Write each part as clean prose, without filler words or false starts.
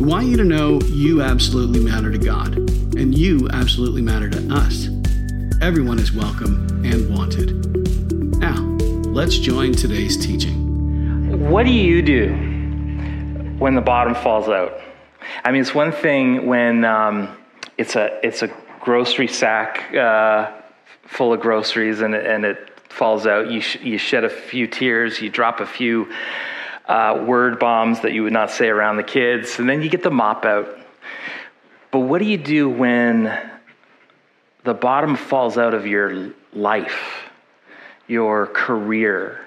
We want you to know you absolutely matter to God, and you absolutely matter to us. Everyone is welcome and wanted. Now, let's join today's teaching. What do you do when the bottom falls out? I mean, it's one thing when it's a grocery sack full of groceries and it falls out. You shed a few tears, you drop a few word bombs that you would not say around the kids, and then you get the mop out. But what do you do when the bottom falls out of your life, your career,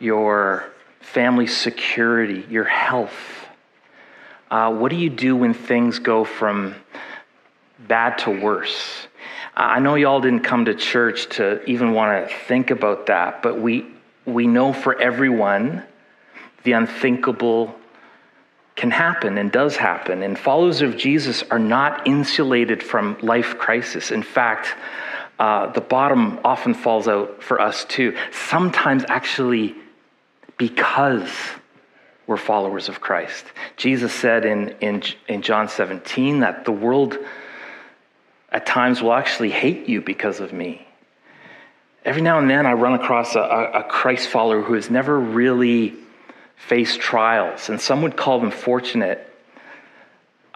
your family security, your health? What do you do when things go from bad to worse? I know y'all didn't come to church to even want to think about that, but we know for everyone, the unthinkable can happen and does happen. And followers of Jesus are not insulated from life crisis. In fact, the bottom often falls out for us too. Sometimes actually because we're followers of Christ. Jesus said in John 17 that the world at times will actually hate you because of me. Every now and then I run across a Christ follower who has never really face trials, and some would call them fortunate.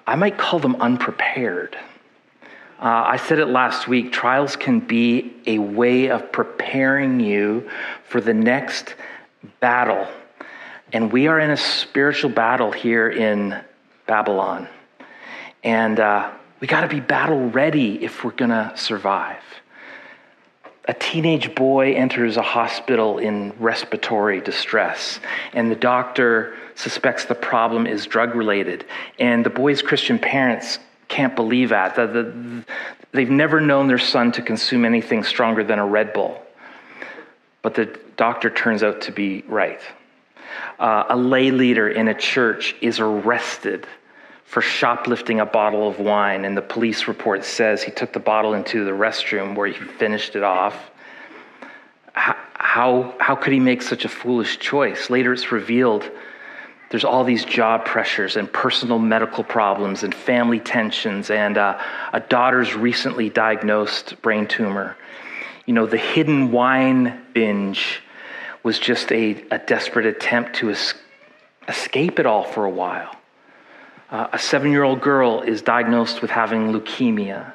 I might call them unprepared. I said it last week, trials can be a way of preparing you for the next battle. And we are in a spiritual battle here in Babylon. And we got to be battle ready if we're going to survive. A teenage boy enters a hospital in respiratory distress, and the doctor suspects the problem is drug-related. And the boy's Christian parents can't believe that. They've never known their son to consume anything stronger than a Red Bull. But the doctor turns out to be right. A lay leader in a church is arrested for shoplifting a bottle of wine, and the police report says he took the bottle into the restroom where he finished it off. How could he make such a foolish choice? Later it's revealed there's all these job pressures and personal medical problems and family tensions and a daughter's recently diagnosed brain tumor. You know, the hidden wine binge was just a desperate attempt to escape it all for a while. A 7-year-old girl is diagnosed with having leukemia,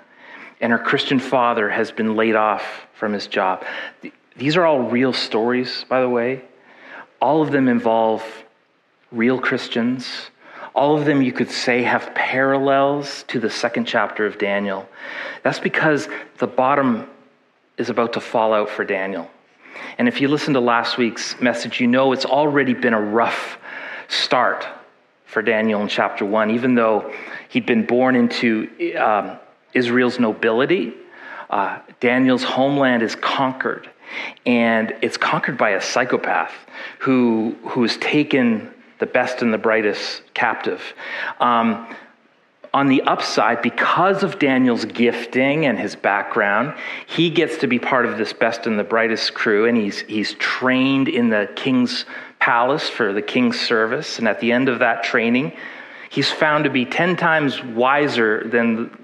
and her Christian father has been laid off from his job. These are all real stories, by the way. All of them involve real Christians. All of them, you could say, have parallels to the second chapter of Daniel. That's because the bottom is about to fall out for Daniel. And if you listen to last week's message, you know it's already been a rough start for Daniel in chapter 1, even though he'd been born into Israel's nobility. Daniel's homeland is conquered, and it's conquered by a psychopath who has taken the best and the brightest captive. On the upside, because of Daniel's gifting and his background, he gets to be part of this best and the brightest crew, and he's trained in the king's palace for the king's service, and at the end of that training, he's found to be 10 times wiser than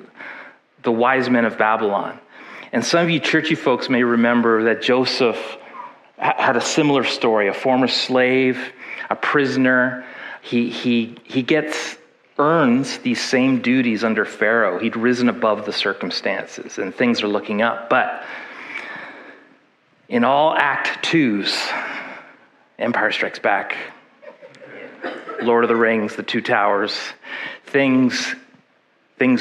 the wise men of Babylon. And some of you churchy folks may remember that Joseph had a similar story, a former slave, a prisoner. He earns these same duties under Pharaoh. He'd risen above the circumstances, and things are looking up. But in all Act 2s, Empire Strikes Back, Lord of the Rings, The Two Towers, things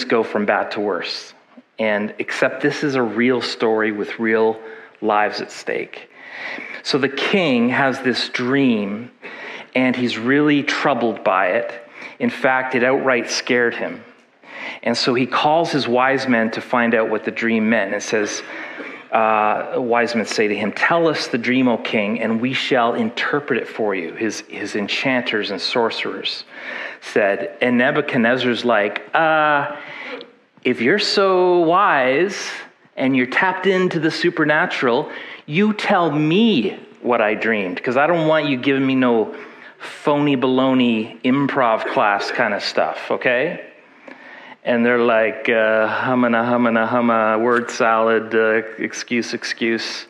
go from bad to worse. And except this is a real story with real lives at stake. So the king has this dream, and he's really troubled by it. In fact, it outright scared him. And so he calls his wise men to find out what the dream meant. It says, wise men say to him, "Tell us the dream, O king, and we shall interpret it for you." His enchanters and sorcerers said, and Nebuchadnezzar's like, if you're so wise and you're tapped into the supernatural, you tell me what I dreamed, because I don't want you giving me no phony baloney improv class kind of stuff, okay? And they're like, humma, word salad, excuse.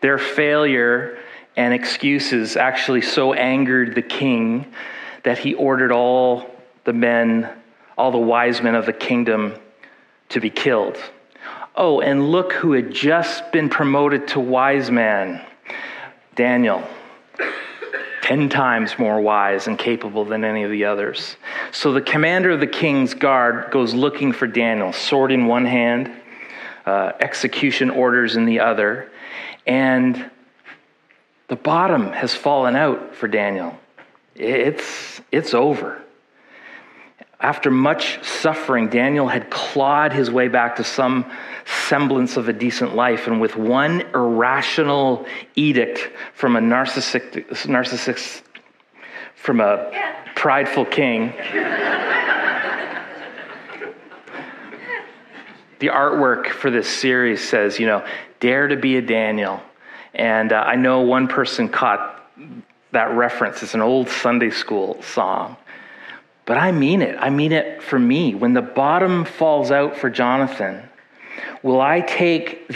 Their failure and excuses actually so angered the king that he ordered all the wise men of the kingdom to be killed. Oh, and look who had just been promoted to wise man. Daniel, 10 times more wise and capable than any of the others. So the commander of the king's guard goes looking for Daniel, sword in one hand, execution orders in the other, and the bottom has fallen out for Daniel. It's over. After much suffering, Daniel had clawed his way back to some semblance of a decent life, and with one irrational edict from a prideful king, the artwork for this series says, dare to be a Daniel. And I know one person caught that reference. It's an old Sunday school song. But I mean it. I mean it for me. When the bottom falls out for Jonathan, will I take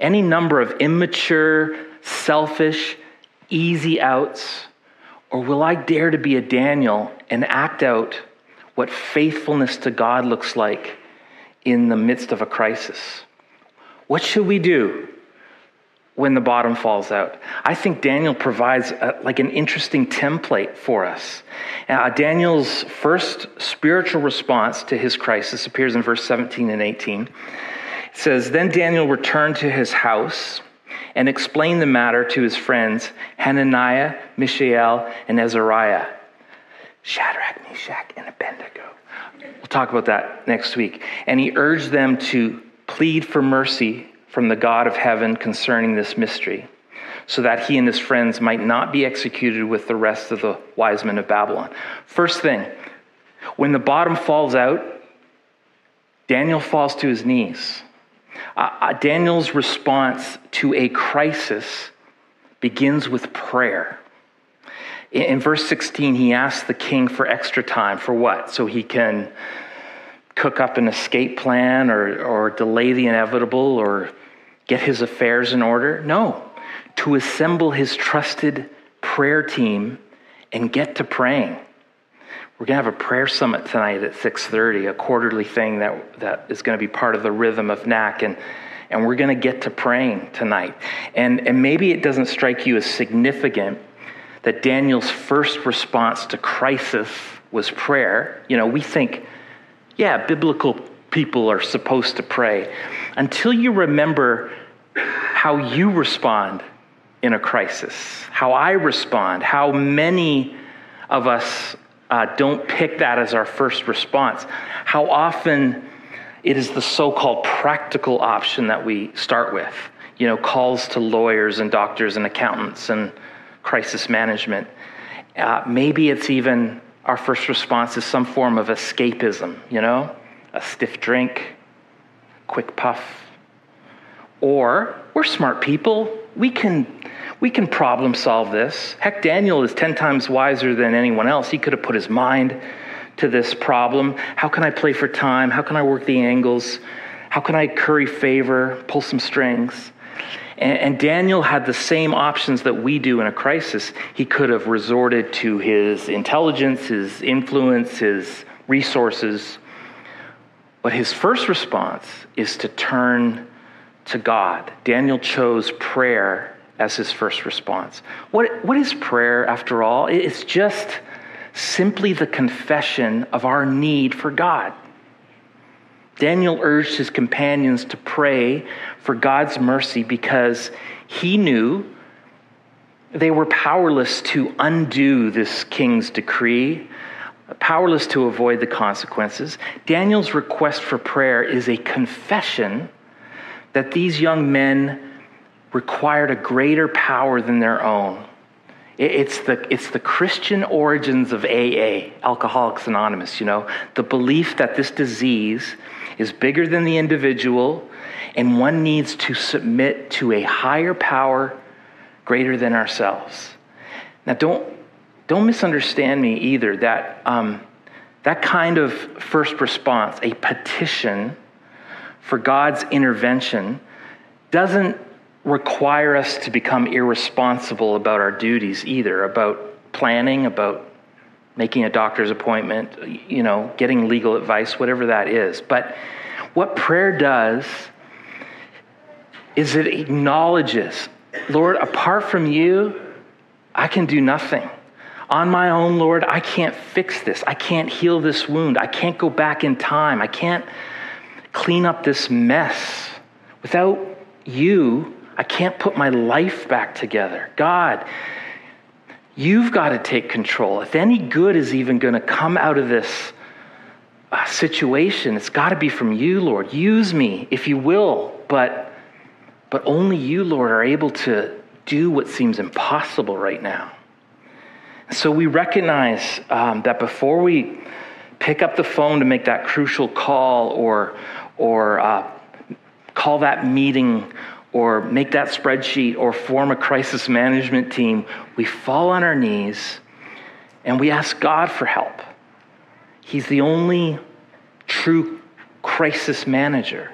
any number of immature, selfish, easy outs, or will I dare to be a Daniel and act out what faithfulness to God looks like in the midst of a crisis? What should we do when the bottom falls out? I think Daniel provides an interesting template for us. Daniel's first spiritual response to his crisis appears in verse 17 and 18. It says, "Then Daniel returned to his house and explained the matter to his friends, Hananiah, Mishael, and Azariah." Shadrach, Meshach, and Abednego. We'll talk about that next week. "And he urged them to plead for mercy from the God of heaven concerning this mystery, so that he and his friends might not be executed with the rest of the wise men of Babylon." First thing, when the bottom falls out, Daniel falls to his knees. Daniel's response to a crisis begins with prayer. In verse 16, he asks the king for extra time. For what? So he can cook up an escape plan or delay the inevitable or get his affairs in order? No, to assemble his trusted prayer team and get to praying. We're going to have a prayer summit tonight at 6:30, a quarterly thing that is going to be part of the rhythm of NAC, and we're going to get to praying tonight. And maybe it doesn't strike you as significant that Daniel's first response to crisis was prayer. We think, yeah, biblical people are supposed to pray, until you remember how you respond in a crisis, how I respond, how many of us don't pick that as our first response, how often it is the so-called practical option that we start with, calls to lawyers and doctors and accountants and crisis management. Maybe it's even our first response is some form of escapism, a stiff drink, quick puff. Or we're smart people. We can problem solve this. Heck, Daniel is 10 times wiser than anyone else. He could have put his mind to this problem. How can I play for time? How can I work the angles? How can I curry favor, pull some strings? And Daniel had the same options that we do in a crisis. He could have resorted to his intelligence, his influence, his resources. But his first response is to turn to God. Daniel chose prayer as his first response. What is prayer, after all? It's just simply the confession of our need for God. Daniel urged his companions to pray for God's mercy because he knew they were powerless to undo this king's decree, powerless to avoid the consequences, Daniel's request for prayer is a confession that these young men required a greater power than their own. It's the Christian origins of AA, Alcoholics Anonymous, you know, the belief that this disease is bigger than the individual and one needs to submit to a higher power greater than ourselves. Now, don't misunderstand me either. That kind of first response, a petition for God's intervention, doesn't require us to become irresponsible about our duties either, about planning, about making a doctor's appointment, you know, getting legal advice, whatever that is. But what prayer does is it acknowledges, Lord, apart from you, I can do nothing. On my own, Lord, I can't fix this. I can't heal this wound. I can't go back in time. I can't clean up this mess. Without you, I can't put my life back together. God, you've got to take control. If any good is even going to come out of this situation, it's got to be from you, Lord. Use me if you will, but only you, Lord, are able to do what seems impossible right now. So we recognize that before we pick up the phone to make that crucial call or call that meeting or make that spreadsheet or form a crisis management team, we fall on our knees and we ask God for help. He's the only true crisis manager.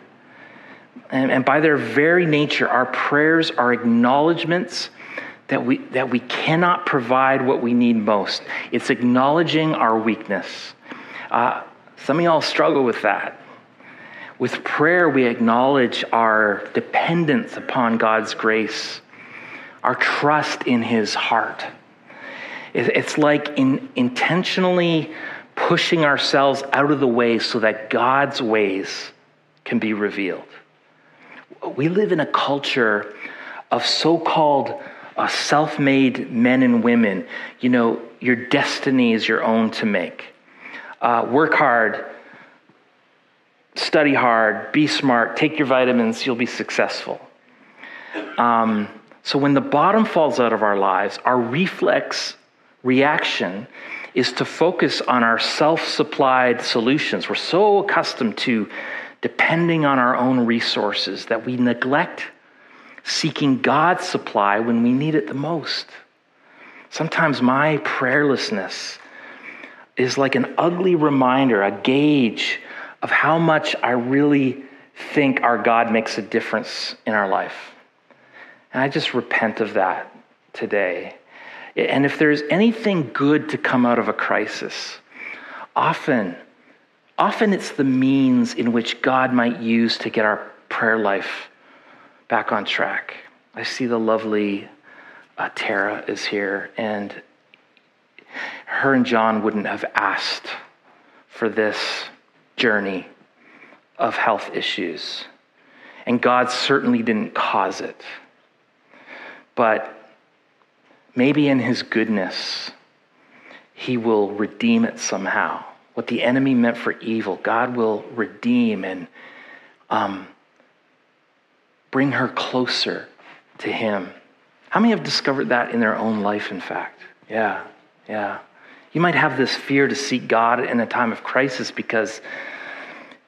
And by their very nature, our prayers are acknowledgments that we cannot provide what we need most. It's acknowledging our weakness. Some of y'all struggle with that. With prayer, we acknowledge our dependence upon God's grace, our trust in his heart. It's like intentionally pushing ourselves out of the way so that God's ways can be revealed. We live in a culture of so-called self-made men and women. You know, your destiny is your own to make. Work hard, study hard, be smart, take your vitamins, you'll be successful. So when the bottom falls out of our lives, our reflex reaction is to focus on our self-supplied solutions. We're so accustomed to depending on our own resources that we neglect seeking God's supply when we need it the most. Sometimes my prayerlessness is like an ugly reminder, a gauge of how much I really think our God makes a difference in our life. And I just repent of that today. And if there's anything good to come out of a crisis, often it's the means in which God might use to get our prayer life back on track. I see the lovely Tara is here, and her and John wouldn't have asked for this journey of health issues. And God certainly didn't cause it. But maybe in his goodness, he will redeem it somehow. What the enemy meant for evil, God will redeem and bring her closer to him. How many have discovered that in their own life, in fact? Yeah. You might have this fear to seek God in a time of crisis because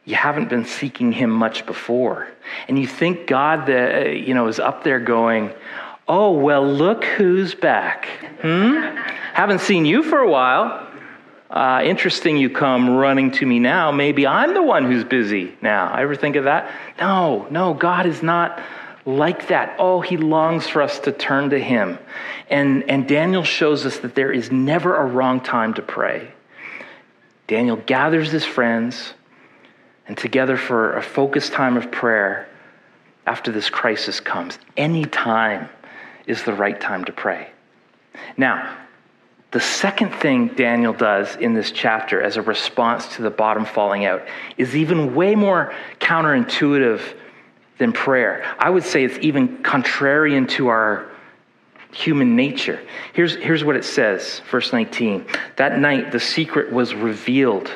you haven't been seeking him much before. And you think God that, you know, is up there going, oh, well, look who's back. Haven't seen you for a while. Interesting you come running to me now. Maybe I'm the one who's busy now. Ever think of that? No, God is not like that. Oh, he longs for us to turn to him. And Daniel shows us that there is never a wrong time to pray. Daniel gathers his friends and together for a focused time of prayer after this crisis comes. Any time is the right time to pray. Now, the second thing Daniel does in this chapter as a response to the bottom falling out is even way more counterintuitive than prayer. I would say it's even contrarian to our human nature. Here's what it says, verse 19. That night, the secret was revealed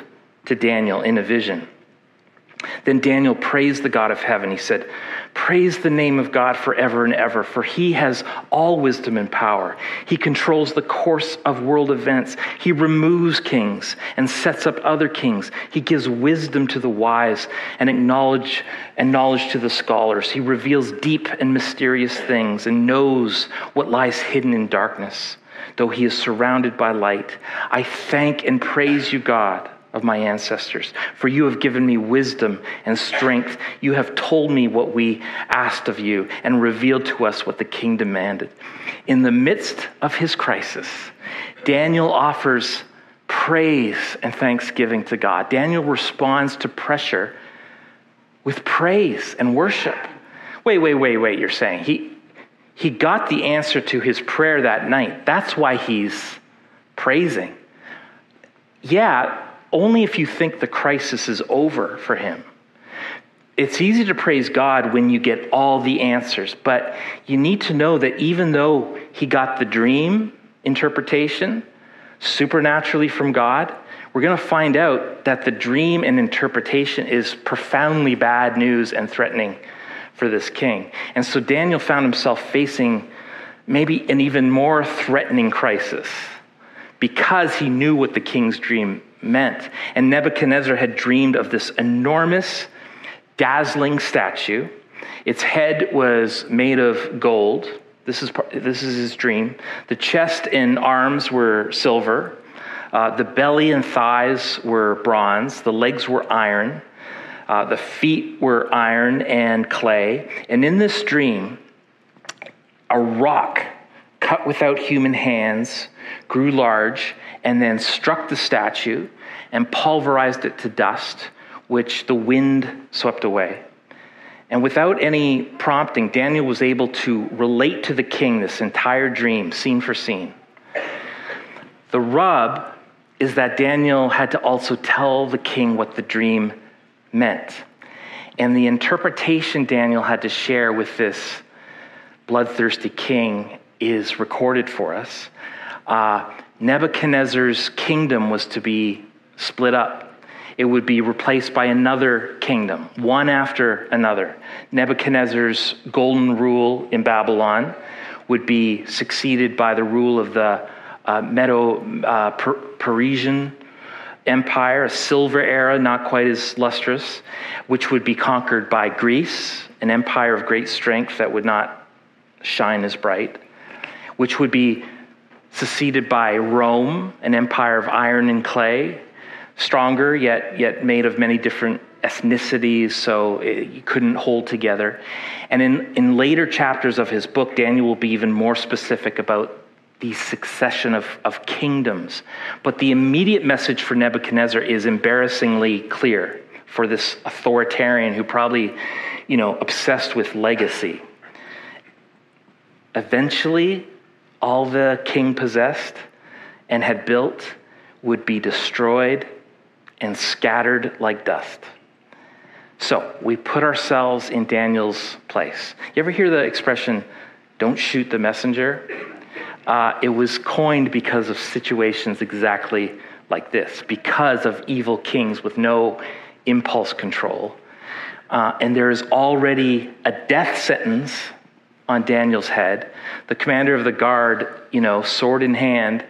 to Daniel in a vision. Then Daniel praised the God of heaven. He said, "Praise the name of God forever and ever, for he has all wisdom and power. He controls the course of world events. He removes kings and sets up other kings. He gives wisdom to the wise and knowledge to the scholars. He reveals deep and mysterious things and knows what lies hidden in darkness, though he is surrounded by light. I thank and praise you, God of my ancestors, for you have given me wisdom and strength. You have told me what we asked of you and revealed to us what the king demanded." In the midst of his crisis, Daniel offers praise and thanksgiving to God. Daniel responds to pressure with praise and worship. Wait, you're saying. He got the answer to his prayer that night. That's why he's praising. Yeah, only if you think the crisis is over for him. It's easy to praise God when you get all the answers, but you need to know that even though he got the dream interpretation supernaturally from God, we're going to find out that the dream and interpretation is profoundly bad news and threatening for this king. And so Daniel found himself facing maybe an even more threatening crisis because he knew what the king's dream meant. And Nebuchadnezzar had dreamed of this enormous, dazzling statue. Its head was made of gold. This is his dream. The chest and arms were silver. The belly and thighs were bronze. The legs were iron. The feet were iron and clay. And in this dream, a rock cut without human hands grew large and then struck the statue and pulverized it to dust, which the wind swept away. And without any prompting, Daniel was able to relate to the king this entire dream, scene for scene. The rub is that Daniel had to also tell the king what the dream meant. And the interpretation Daniel had to share with this bloodthirsty king is recorded for us. Nebuchadnezzar's kingdom was to be split up. It would be replaced by another kingdom, one after another. Nebuchadnezzar's golden rule in Babylon would be succeeded by the rule of the Medo-Persian Empire, a silver era, not quite as lustrous, which would be conquered by Greece, an empire of great strength that would not shine as bright, which would be succeeded by Rome, an empire of iron and clay, stronger yet made of many different ethnicities, so it couldn't hold together. And in later chapters of his book, Daniel will be even more specific about the succession of kingdoms. But the immediate message for Nebuchadnezzar is embarrassingly clear for this authoritarian who probably, obssessed with legacy. Eventually, all the king possessed and had built would be destroyed and scattered like dust. So we put ourselves in Daniel's place. You ever hear the expression, "Don't shoot the messenger"? It was coined because of situations exactly like this, because of evil kings with no impulse control. And there is already a death sentence on Daniel's head. The commander of the guard, sword in hand,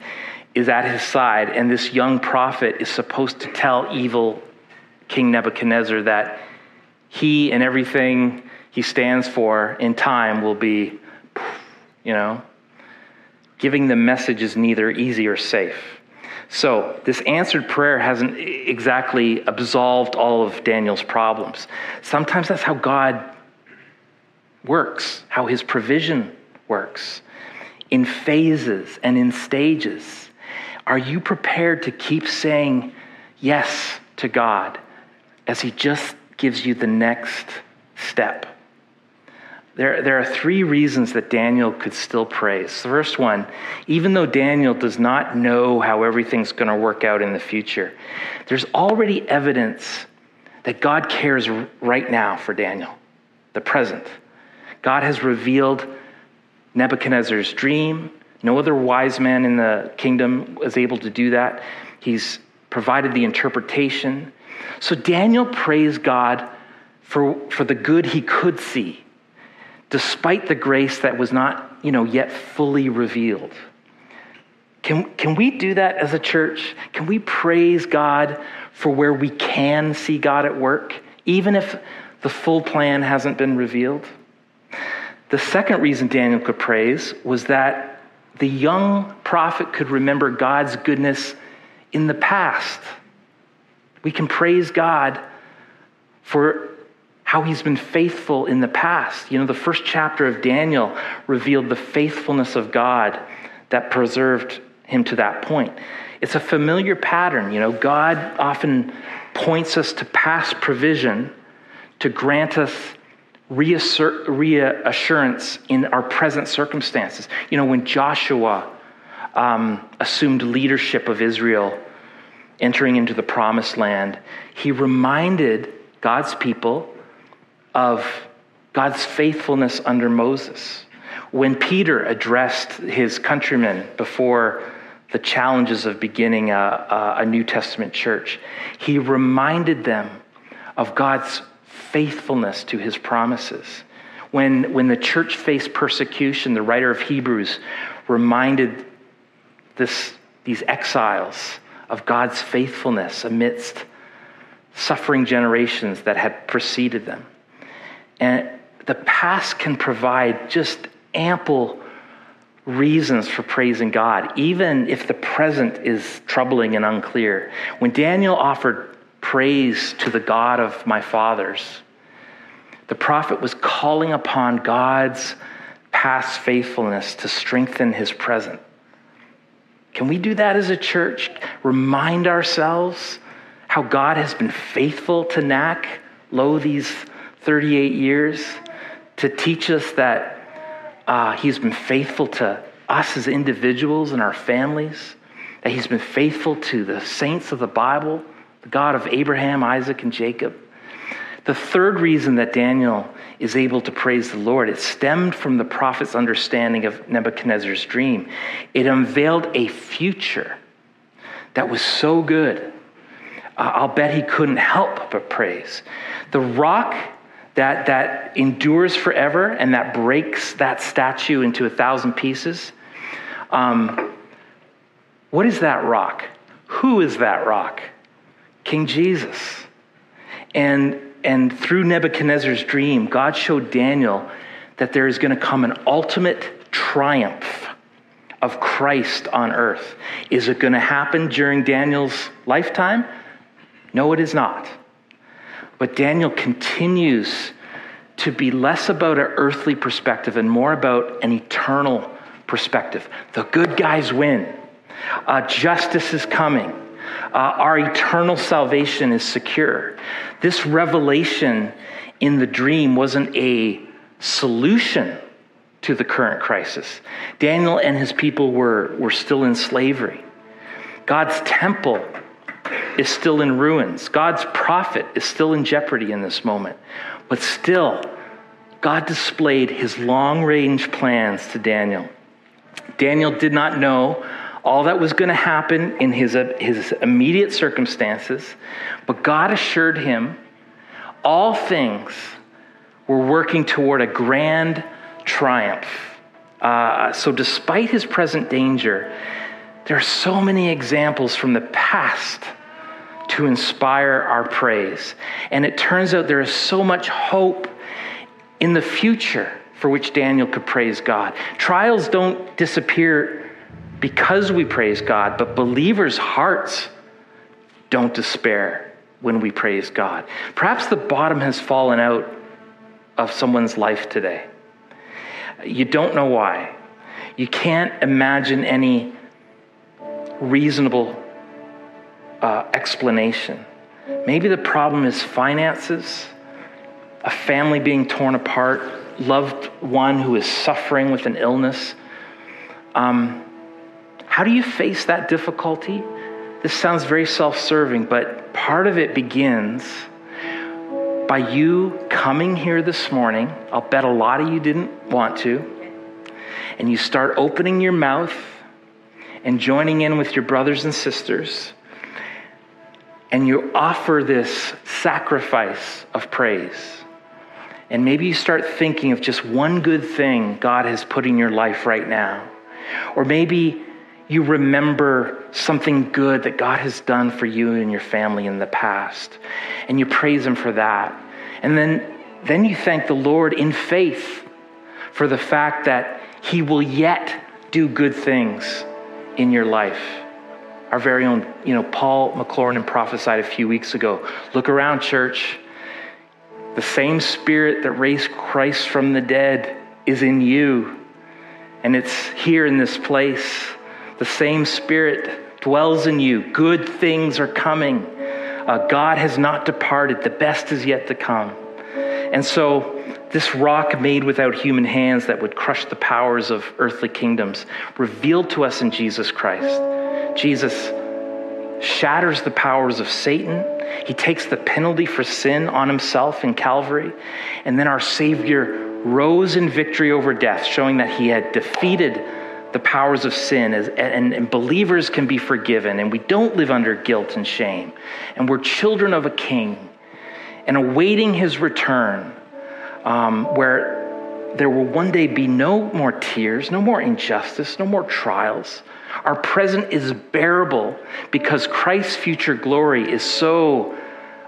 is at his side, and this young prophet is supposed to tell evil King Nebuchadnezzar that he and everything he stands for in time will be, giving the message is neither easy or safe. So this answered prayer hasn't exactly absolved all of Daniel's problems. Sometimes that's how God works, how his provision works, in phases and in stages. Are you prepared to keep saying yes to God as he just gives you the next step? There are three reasons that Daniel could still praise. The first one, even though Daniel does not know how everything's going to work out in the future, there's already evidence that God cares right now for Daniel, the present. God has revealed Nebuchadnezzar's dream. No other wise man in the kingdom was able to do that. He's provided the interpretation. So Daniel praised God for the good he could see, despite the grace that was not, yet fully revealed. Can we do that as a church? Can we praise God for where we can see God at work, even if the full plan hasn't been revealed? The second reason Daniel could praise was that the young prophet could remember God's goodness in the past. We can praise God for how he's been faithful in the past. The first chapter of Daniel revealed the faithfulness of God that preserved him to that point. It's a familiar pattern. God often points us to past provision to grant us reassurance in our present circumstances. When Joshua assumed leadership of Israel, entering into the promised land, he reminded God's people of God's faithfulness under Moses. When Peter addressed his countrymen before the challenges of beginning a New Testament church, he reminded them of God's faithfulness to his promises. When the church faced persecution, the writer of Hebrews reminded these exiles of God's faithfulness amidst suffering generations that had preceded them. And the past can provide just ample reasons for praising God, even if the present is troubling and unclear. When Daniel offered praise to the God of my fathers, the prophet was calling upon God's past faithfulness to strengthen his present. Can we do that as a church? Remind ourselves how God has been faithful to these 38 years, to teach us that he's been faithful to us as individuals and our families, that he's been faithful to the saints of the Bible, the God of Abraham, Isaac, and Jacob. The third reason that Daniel is able to praise the Lord, it stemmed from the prophet's understanding of Nebuchadnezzar's dream. It unveiled a future that was so good. I'll bet he couldn't help but praise. The rock that endures forever and that breaks that statue into 1,000 pieces. What is that rock? Who is that rock? King Jesus. And through Nebuchadnezzar's dream, God showed Daniel that there is going to come an ultimate triumph of Christ on earth. Is it going to happen during Daniel's lifetime? No, it is not. But Daniel continues to be less about an earthly perspective and more about an eternal perspective. The good guys win. Justice is coming. Our eternal salvation is secure. This revelation in the dream wasn't a solution to the current crisis. Daniel and his people were still in slavery. God's temple is still in ruins. God's prophet is still in jeopardy in this moment. But still, God displayed his long-range plans to Daniel. Daniel did not know all that was going to happen in his immediate circumstances, but God assured him all things were working toward a grand triumph. So despite his present danger, there are so many examples from the past to inspire our praise. And it turns out there is so much hope in the future for which Daniel could praise God. Trials don't disappear because we praise God, but believers' hearts don't despair when we praise God. Perhaps the bottom has fallen out of someone's life today. You don't know why. You can't imagine any reasonable explanation. Maybe the problem is finances, a family being torn apart, loved one who is suffering with an illness. How do you face that difficulty? This sounds very self-serving, but part of it begins by you coming here this morning. I'll bet a lot of you didn't want to. and you start opening your mouth and joining in with your brothers and sisters, and you offer this sacrifice of praise. And maybe you start thinking of just one good thing God has put in your life right now. Or maybe you remember something good that God has done for you and your family in the past, and you praise him for that. And then you thank the Lord in faith for the fact that he will yet do good things in your life. Our very own, Paul McLaurin prophesied a few weeks ago, look around, church. The same spirit that raised Christ from the dead is in you. And it's here in this place. The same spirit dwells in you. Good things are coming. God has not departed. The best is yet to come. And so this rock made without human hands that would crush the powers of earthly kingdoms, revealed to us in Jesus Christ. Jesus shatters the powers of Satan. He takes the penalty for sin on himself in Calvary. And then our Savior rose in victory over death, showing that he had defeated the powers of sin, and believers can be forgiven, and we don't live under guilt and shame. And we're children of a king and awaiting his return, where there will one day be no more tears, no more injustice, no more trials. Our present is bearable because Christ's future glory is so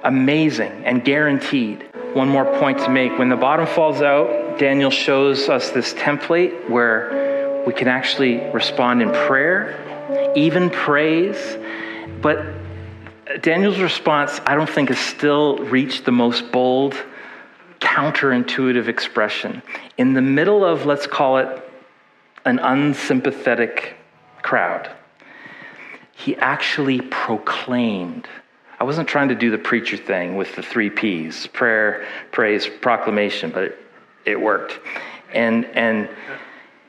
amazing and guaranteed. One more point to make. When the bottom falls out, Daniel shows us this template where we can actually respond in prayer, even praise. But Daniel's response, I don't think, has still reached the most bold, counterintuitive expression. In the middle of, let's call it, an unsympathetic crowd, he actually proclaimed. I wasn't trying to do the preacher thing with the 3 P's, prayer, praise, proclamation, but it worked. And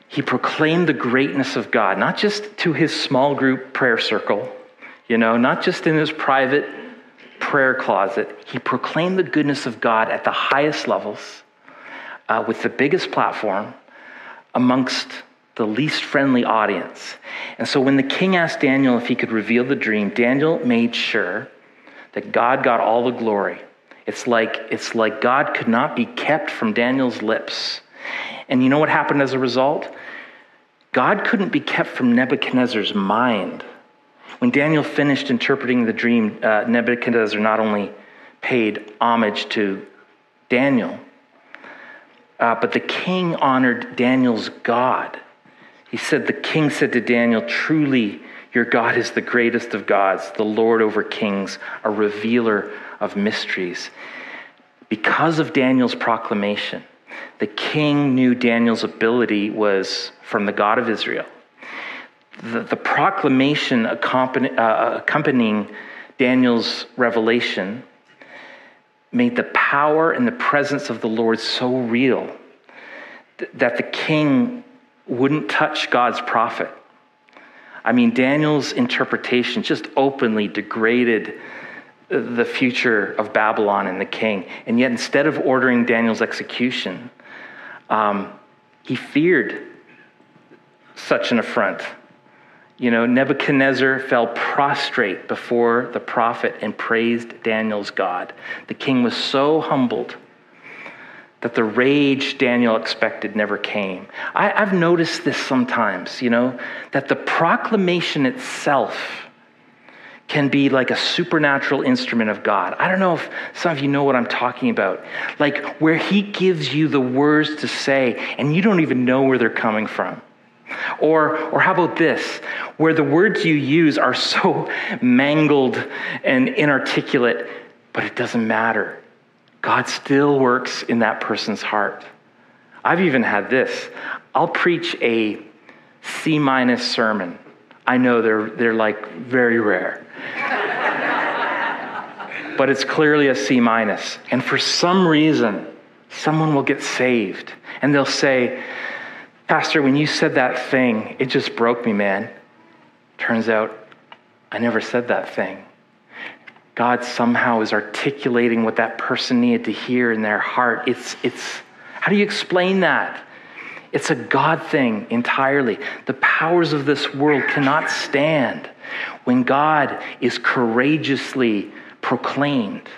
he proclaimed the greatness of God, not just to his small group prayer circle, not just in his private prayer closet. He proclaimed the goodness of God at the highest levels, with the biggest platform, amongst the least friendly audience. And so when the king asked Daniel if he could reveal the dream, Daniel made sure that God got all the glory. It's like God could not be kept from Daniel's lips. And you know what happened as a result? God couldn't be kept from Nebuchadnezzar's mind. When Daniel finished interpreting the dream, Nebuchadnezzar not only paid homage to Daniel, but the king honored Daniel's God. The king said to Daniel, truly, your God is the greatest of gods, the Lord over kings, a revealer of mysteries. Because of Daniel's proclamation, the king knew Daniel's ability was from the God of Israel. The proclamation accompanying Daniel's revelation made the power and the presence of the Lord so real that the king wouldn't touch God's prophet. I mean, Daniel's interpretation just openly degraded the future of Babylon and the king. And yet, instead of ordering Daniel's execution, he feared such an affront. Nebuchadnezzar fell prostrate before the prophet and praised Daniel's God. The king was so humbled that the rage Daniel expected never came. I've noticed this sometimes, that the proclamation itself can be like a supernatural instrument of God. I don't know if some of you know what I'm talking about. Like where he gives you the words to say and you don't even know where they're coming from. Or how about this, where the words you use are so mangled and inarticulate, but it doesn't matter. God still works in that person's heart. I've even had this. I'll preach a C- sermon. I know they're like very rare. But it's clearly a C-. And for some reason, someone will get saved. And they'll say, Pastor, when you said that thing, it just broke me, man. Turns out I never said that thing. God somehow is articulating what that person needed to hear in their heart. How do you explain that? It's a God thing entirely. The powers of this world cannot stand when God is courageously proclaimed.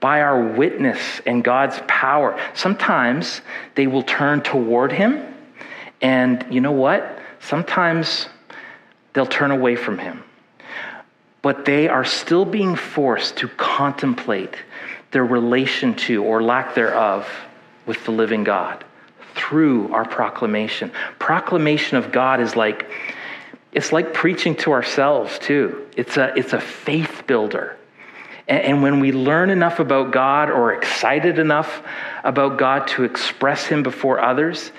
By our witness and God's power, sometimes they will turn toward him. And you know what? Sometimes they'll turn away from him. But they are still being forced to contemplate their relation to, or lack thereof, with the living God through our proclamation. Proclamation of God is like, it's like preaching to ourselves too. It's a faith builder. And when we learn enough about God or excited enough about God to express him before others,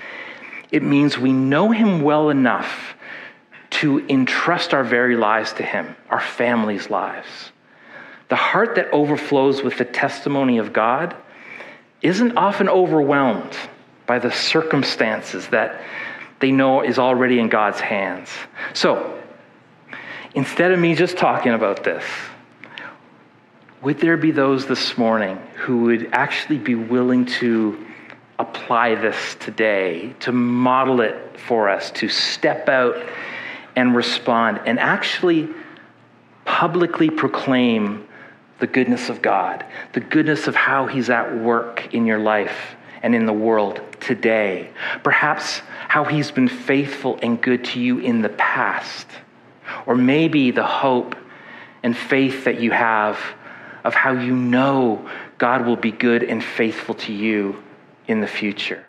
it means we know him well enough to entrust our very lives to him, our family's lives. The heart that overflows with the testimony of God isn't often overwhelmed by the circumstances that they know is already in God's hands. So instead of me just talking about this, would there be those this morning who would actually be willing to apply this today, to model it for us, to step out and respond and actually publicly proclaim the goodness of God, the goodness of how he's at work in your life and in the world today, perhaps how he's been faithful and good to you in the past, or maybe the hope and faith that you have of how you know God will be good and faithful to you in the future.